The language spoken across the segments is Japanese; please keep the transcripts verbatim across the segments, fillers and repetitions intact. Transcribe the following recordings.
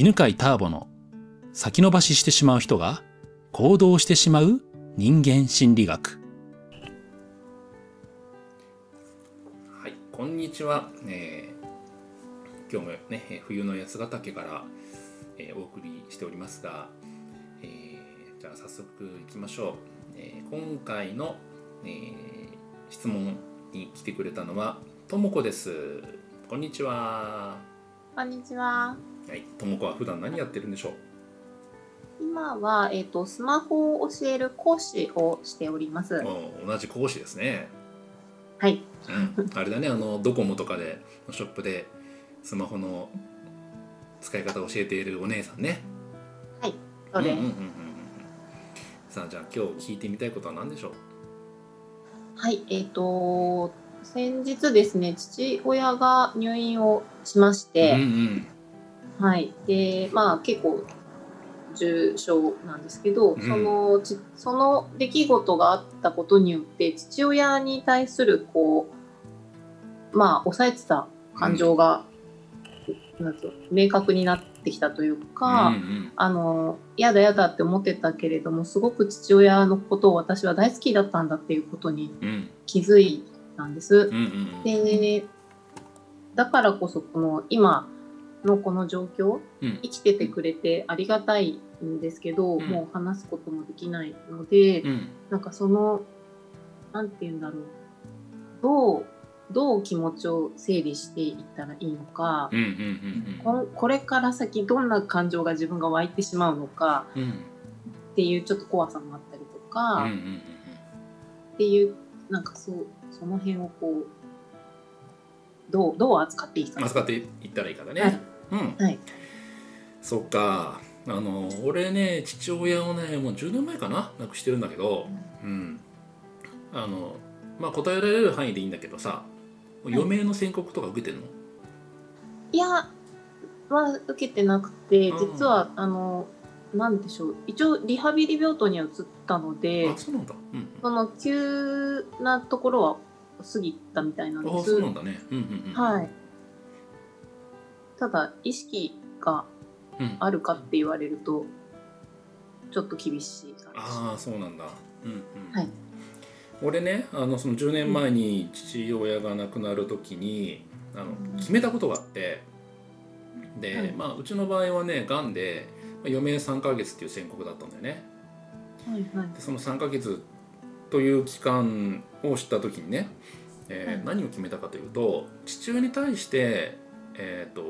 犬飼ターボの先延ばししてしまう人が行動してしまう人間心理学。はい、こんにちは、えー、今日もね冬の八ヶ岳から、えー、お送りしておりますが、えー、じゃあ早速いきましょう、えー、今回の、えー、質問に来てくれたのはともこです。こんにちは。こんにちは。はい、ともこは普段何やってるんでしょう？今は、えーと、スマホを教える講師をしております。同じ講師ですね。はい、うん、あれだね、あのドコモとかでショップでスマホの使い方を教えているお姉さんね。はい、そうです。さあ、じゃあ今日聞いてみたいことは何でしょう？はい、えーと先日ですね、父親が入院をしまして、うんうん、はい、で、まあ結構重症なんですけど、うん、そのちその出来事があったことによって父親に対するこうまあ抑えてた感情が、うん、なんていうの、明確になってきたというか、うんうん、あのやだやだって思ってたけれども、すごく父親のことを私は大好きだったんだっていうことに気づいたんです、うんうんうん、でだからこそこの今のこの状況、うん、生きててくれてありがたいんですけど、うん、もう話すこともできないので、うん、なんかそのなんていうんだろう、どうどう気持ちを整理していったらいいのか、うんうんうんうん、こ, これから先どんな感情が自分が湧いてしまうのか、うん、っていうちょっと怖さもあったりとか、うんうんうん、っていうなんか そ, その辺をこうど う, どう扱っていいか、扱っていったらいいかだね。はい、うん、はい、そっか。あの俺ね、父親をねもうじゅうねんまえかな亡くしてるんだけど、うん、あのまあ答えられる範囲でいいんだけどさ、余命の宣告とか受けてんの？はい、いやは、まあ、受けてなくて、実はあのなんでしょう、一応リハビリ病棟には移ったので、あ、そうなんだ、うん、その急なところは過ぎたみたいなんです。ああ、そうなんだね、うんうんうん、はい。ただ意識があるかって言われると、うん、ちょっと厳しい感じ。ああ、そうなんだ、うんうん、はい。俺ね、あのそのじゅうねんまえに父親が亡くなる時に、うん、あの決めたことがあって、で、はい、まあうちの場合はね、がんで余命さんかげつっていう宣告だったんだよね。はいはい。でそのさんかげつという期間を知った時にね、えー、何を決めたかというと、父親に対して、えー、と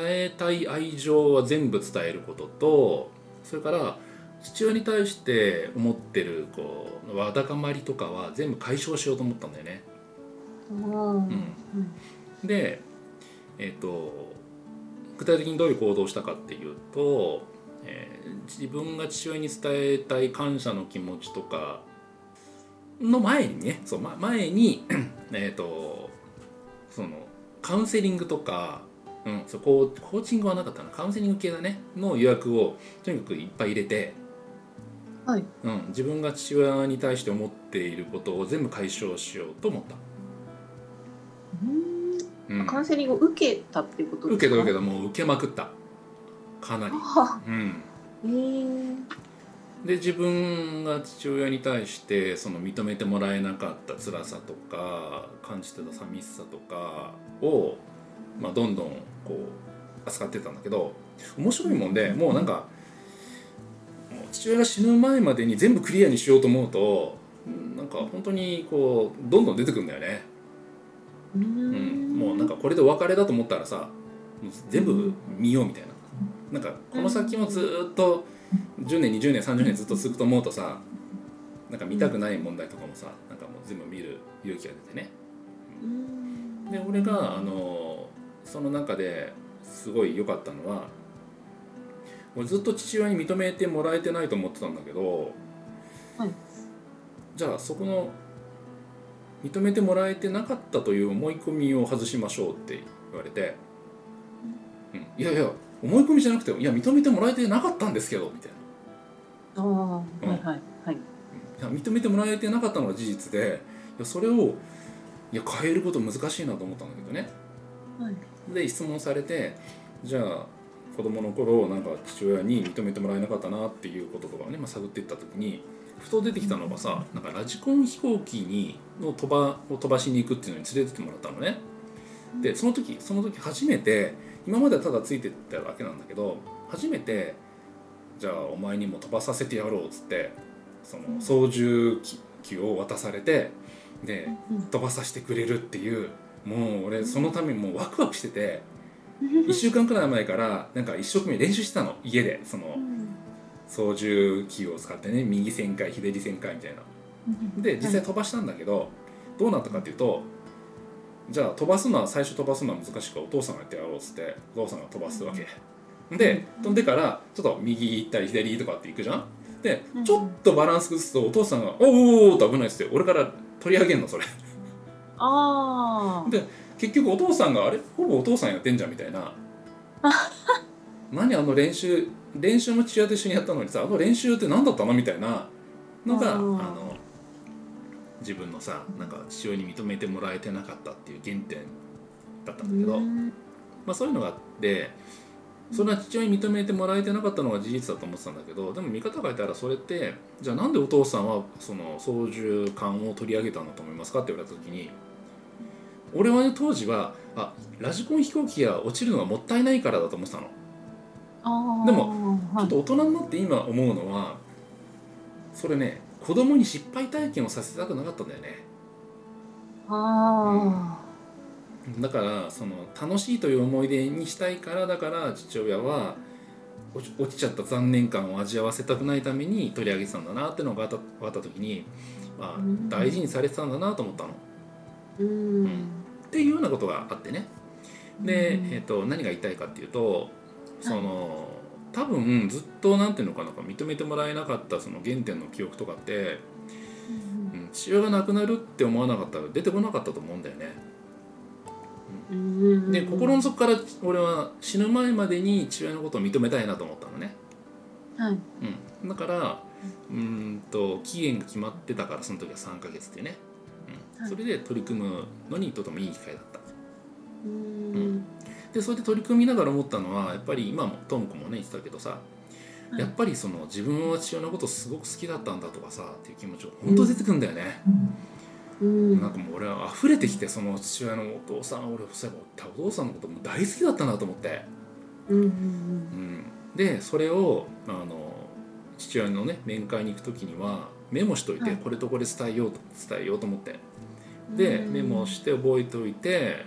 伝えたい愛情は全部伝えることと、それから父親に対して思ってるこうわだかまりとかは全部解消しようと思ったんだよね。うん、で、えー、と具体的にどういう行動をしたかっていうと、えー、自分が父親に伝えたい感謝の気持ちとかの前にね、そう前にえっとそのカウンセリングとか、うん、そうコーチングはなかったな、カウンセリング系だねの予約をとにかくいっぱい入れて、はい、うん、自分が父親に対して思っていることを全部解消しようと思った。うん、うん、カウンセリングを受けたっていうことですか？受けたけど、もう受けまくったかなり。うん。えーで自分が父親に対してその認めてもらえなかった辛さとか感じてた寂しさとかを、まあ、どんどんこう扱ってたんだけど、面白いもんで、もうなんかもう父親が死ぬ前までに全部クリアにしようと思うと、なんか本当にこうどんどん出てくるんだよね。うん、うん、もうなんかこれでお別れだと思ったらさ、全部見ようみたいな、なんかこの先もずっとじゅうねんにじゅうねんさんじゅうねんずっと続くと思うとさ、なんか見たくない問題とかもさ、なんかもう全部見る勇気が出てね。で俺があのその中ですごい良かったのは、俺ずっと父親に認めてもらえてないと思ってたんだけど、はい、じゃあそこの認めてもらえてなかったという思い込みを外しましょうって言われて、うん、いやいや思い込みじゃなくて、いや認めてもらえてなかったんですけどみたいな、あ、うん、はいはいはい、いや認めてもらえてなかったのが事実で、いやそれをいや変えること難しいなと思ったんだけどね、はい、で質問されて、じゃあ子供の頃なんか父親に認めてもらえなかったなっていうこととかね、まあ、探っていった時にふと出てきたのがさ、なんかラジコン飛行機にの飛ばを飛ばしに行くっていうのに連れてってもらったのね。でその時その時初めて、今まではただついてっただけなんだけど、初めてじゃあお前にも飛ばさせてやろうっつってその操縦機を渡されて、で飛ばさせてくれるっていう、もう俺そのためにもうワクワクしてて、いっしゅうかんくらい前からなんか一生懸命練習してたの、家でその操縦機を使ってね、右旋回左旋回みたいな。で実際飛ばしたんだけど、どうなったかっていうと、じゃあ飛ばすのは最初飛ばすのは難しくお父さんがやってやろうっつってお父さんが飛ばすわけで、飛んでからちょっと右行ったり左とかって行くじゃん。でちょっとバランス崩すとお父さんが「おお」と危ないっすよ、俺から取り上げんのそれ。あで結局お父さんがあれほぼお父さんやってんじゃんみたいな何あの練習練習も父親と一緒にやったのにさ、あの練習って何だったのみたいなのが、ああの自分のさ、なんか父親に認めてもらえてなかったっていう原点だったんだけど、まあ、そういうのがあって、それは父親に認めてもらえてなかったのが事実だと思ってたんだけど、でも見方変えたらそれって、じゃあなんでお父さんはその操縦桿を取り上げたんだと思いますかって言われた時に、俺はね当時はあラジコン飛行機が落ちるのがもったいないからだと思ってたの。あでもちょっと大人になって今思うのは、それね子供に失敗体験をさせたくなかったんだよね。あうん、だからその楽しいという思い出にしたいから、だから父親は落ち、落ちちゃった残念感を味わわせたくないために取り上げてたんだなっていうのがあった、あった時に、まあ、大事にされてたんだなと思ったの。うんうん、っていうようなことがあってね。で、えーと、何が言いたいかっていうと、その多分ずっとなんていうのかな、認めてもらえなかったその原点の記憶とかって、うん、父親が亡くなるって思わなかったら出てこなかったと思うんだよね。うん、で心の底から俺は死ぬ前までに父親のことを認めたいなと思ったのね。はいうん、だからうんと期限が決まってたから、その時はさんかげつっていうね。それで取り組むのにとてもいい機会だった。うーん、うん、でそれで取り組みながら思ったのは、やっぱり今もトム子もね言ってたけどさ、はい、やっぱりその自分は父親のことすごく好きだったんだとかさっていう気持ちが本当出てくるんだよね。うん、なんかもう俺は溢れてきて、その父親のお父さん、俺そういえばお父さんのことも大好きだったなと思って。うんうん、でそれをあの父親のね面会に行く時にはメモしといて、はい、これとこれ伝えようと伝えようと思って。でメモして覚えておいて、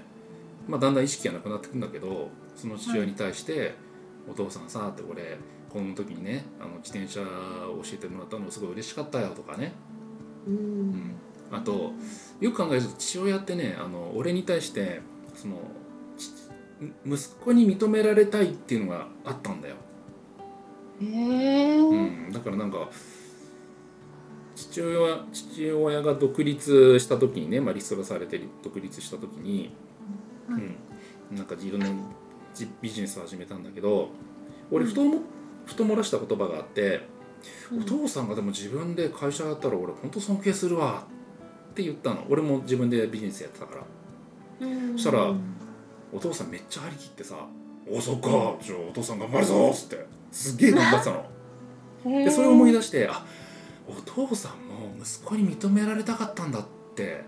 まあ、だんだん意識がなくなってくんだけど、その父親に対して、はい、お父さんさって俺この時にねあの自転車を教えてもらったのすごい嬉しかったよとかね。うん、うん、あとよく考えると父親ってねあの俺に対してその息子に認められたいっていうのがあったんだよ。えーうん、だからなんか父 親, 父親が独立した時にね、まあ、リストラされて独立した時に、うんうん、なんかいろんなビジネスを始めたんだけど、俺ふ と, もふと漏らした言葉があって、うん、お父さんがでも自分で会社やったら俺本当尊敬するわって言ったの。俺も自分でビジネスやってたから、うん、そしたらお父さんめっちゃ張り切ってさ「おそっかじゃあお父さん頑張るぞ」っつってすげえ頑張ってたの。でそれを思い出して、あお父さんも息子に認められたかったんだって、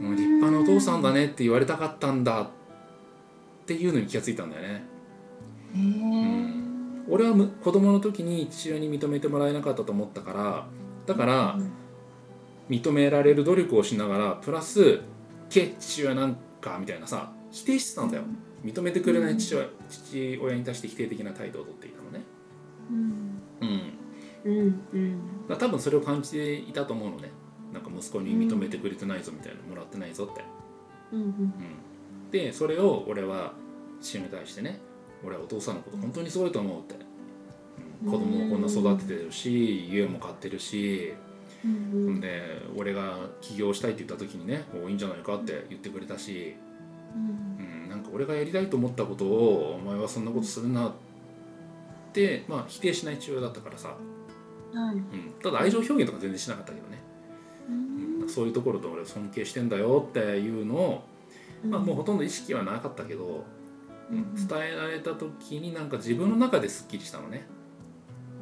もう立派なお父さんだねって言われたかったんだっていうのに気がついたんだよね。へー、うん、俺は子供の時に父親に認めてもらえなかったと思ったから、だから認められる努力をしながらプラスけ父親なんかみたいなさ否定してたんだよ。認めてくれない父親、父親に対して否定的な態度をとっていたのね。うん、うんうんうん、だ多分それを感じていたと思うのね。なんか息子に認めてくれてないぞみたいな、うん、もらってないぞって、うんうんうん、でそれを俺は父親に対してね、俺はお父さんのこと本当にすごいと思うって、うん、子供もこんな育ててるし家も買ってるし、うんうん、で俺が起業したいって言った時にねおいいんじゃないかって言ってくれたし、うんうん、なんか俺がやりたいと思ったことをお前はそんなことするなって、まあ、否定しない父親だったからさ。はいうん、ただ愛情表現とか全然しなかったけどね、うんうん、そういうところと俺尊敬してんだよっていうのを、うんまあ、もうほとんど意識はなかったけど、伝えられた時になんか自分の中ですっきりしたのね。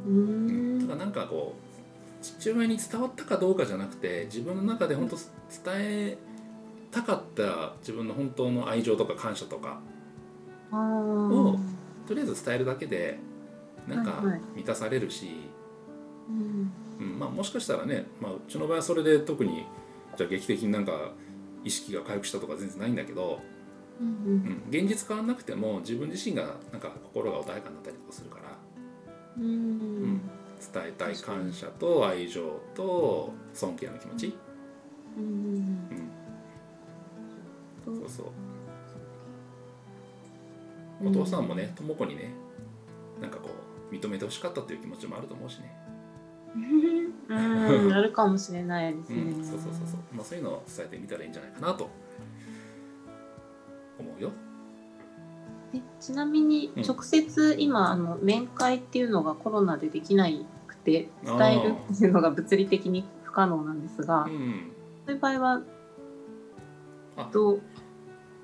うんだからなんかこう父親に伝わったかどうかじゃなくて、自分の中で本当伝えたかった自分の本当の愛情とか感謝とかをとりあえず伝えるだけでなんか満たされるし、はいはいうんまあ、もしかしたらね、まあ、うちの場合はそれで特にじゃあ劇的になんか意識が回復したとか全然ないんだけど、うんうん、現実変わらなくても自分自身がなんか心が穏やかになったりとかするから、うんうん、伝えたい感謝と愛情と尊敬の気持ち、うんうんうん、そうそう、うん、お父さんもね、とも子にねなんかこう認めてほしかったという気持ちもあると思うしねうん、あるかもしれないですね、うん、そうそうそうそう、まあ、そういうのを伝えてみたらいいんじゃないかなと思うよ。えちなみに直接今、うん、あの面会っていうのがコロナでできなくて伝えるっていうのが物理的に不可能なんですが、うん、そういう場合はどう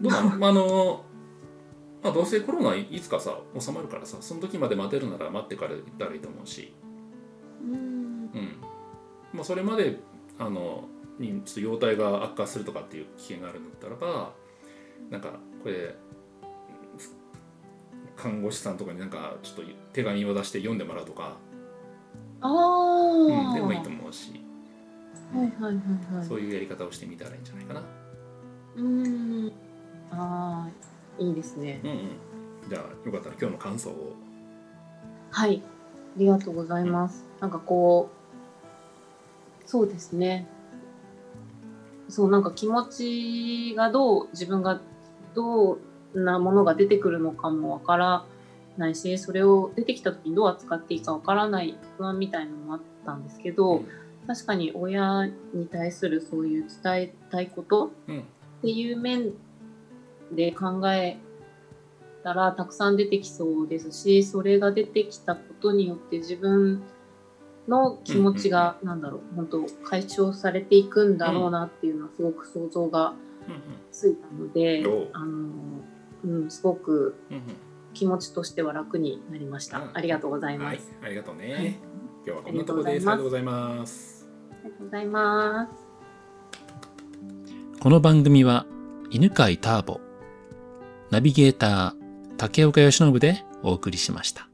どうなの？あのまあ、どうせコロナいつかさ収まるからさ、その時まで待てるなら待ってから行ったらいいと思うし、うんうんまあ、それまであのにちょっと容体が悪化するとかっていう危険があるんだったらば、なんかこれ看護師さんとかになんかちょっと手紙を出して読んでもらうとか、あ、うん、でもいいと思うし、はいはいはいはい、そういうやり方をしてみたらいいんじゃないかな。うーんあーいいですね、うんうん、じゃあよかったら今日の感想を。はいありがとうございます、うん、なんかこうそうですねそうなんか気持ちがどう自分がどんなものが出てくるのかもわからないし、それを出てきた時にどう扱っていいかわからない不安みたいなのもあったんですけど、うん、確かに親に対するそういう伝えたいことっていう面で考えたらたくさん出てきそうですし、それが出てきたことによって自分の気持ちがなんだろう、本当解消されていくんだろうなっていうのはすごく想像がついたので、あの、うん、すごく気持ちとしては楽になりました、うん、ありがとうございます、はい、ありがとうね、はい、今日はこんなところです。ありがとうございます。ありがとうございます。この番組は犬飼ターボナビゲーター竹岡由伸でお送りしました。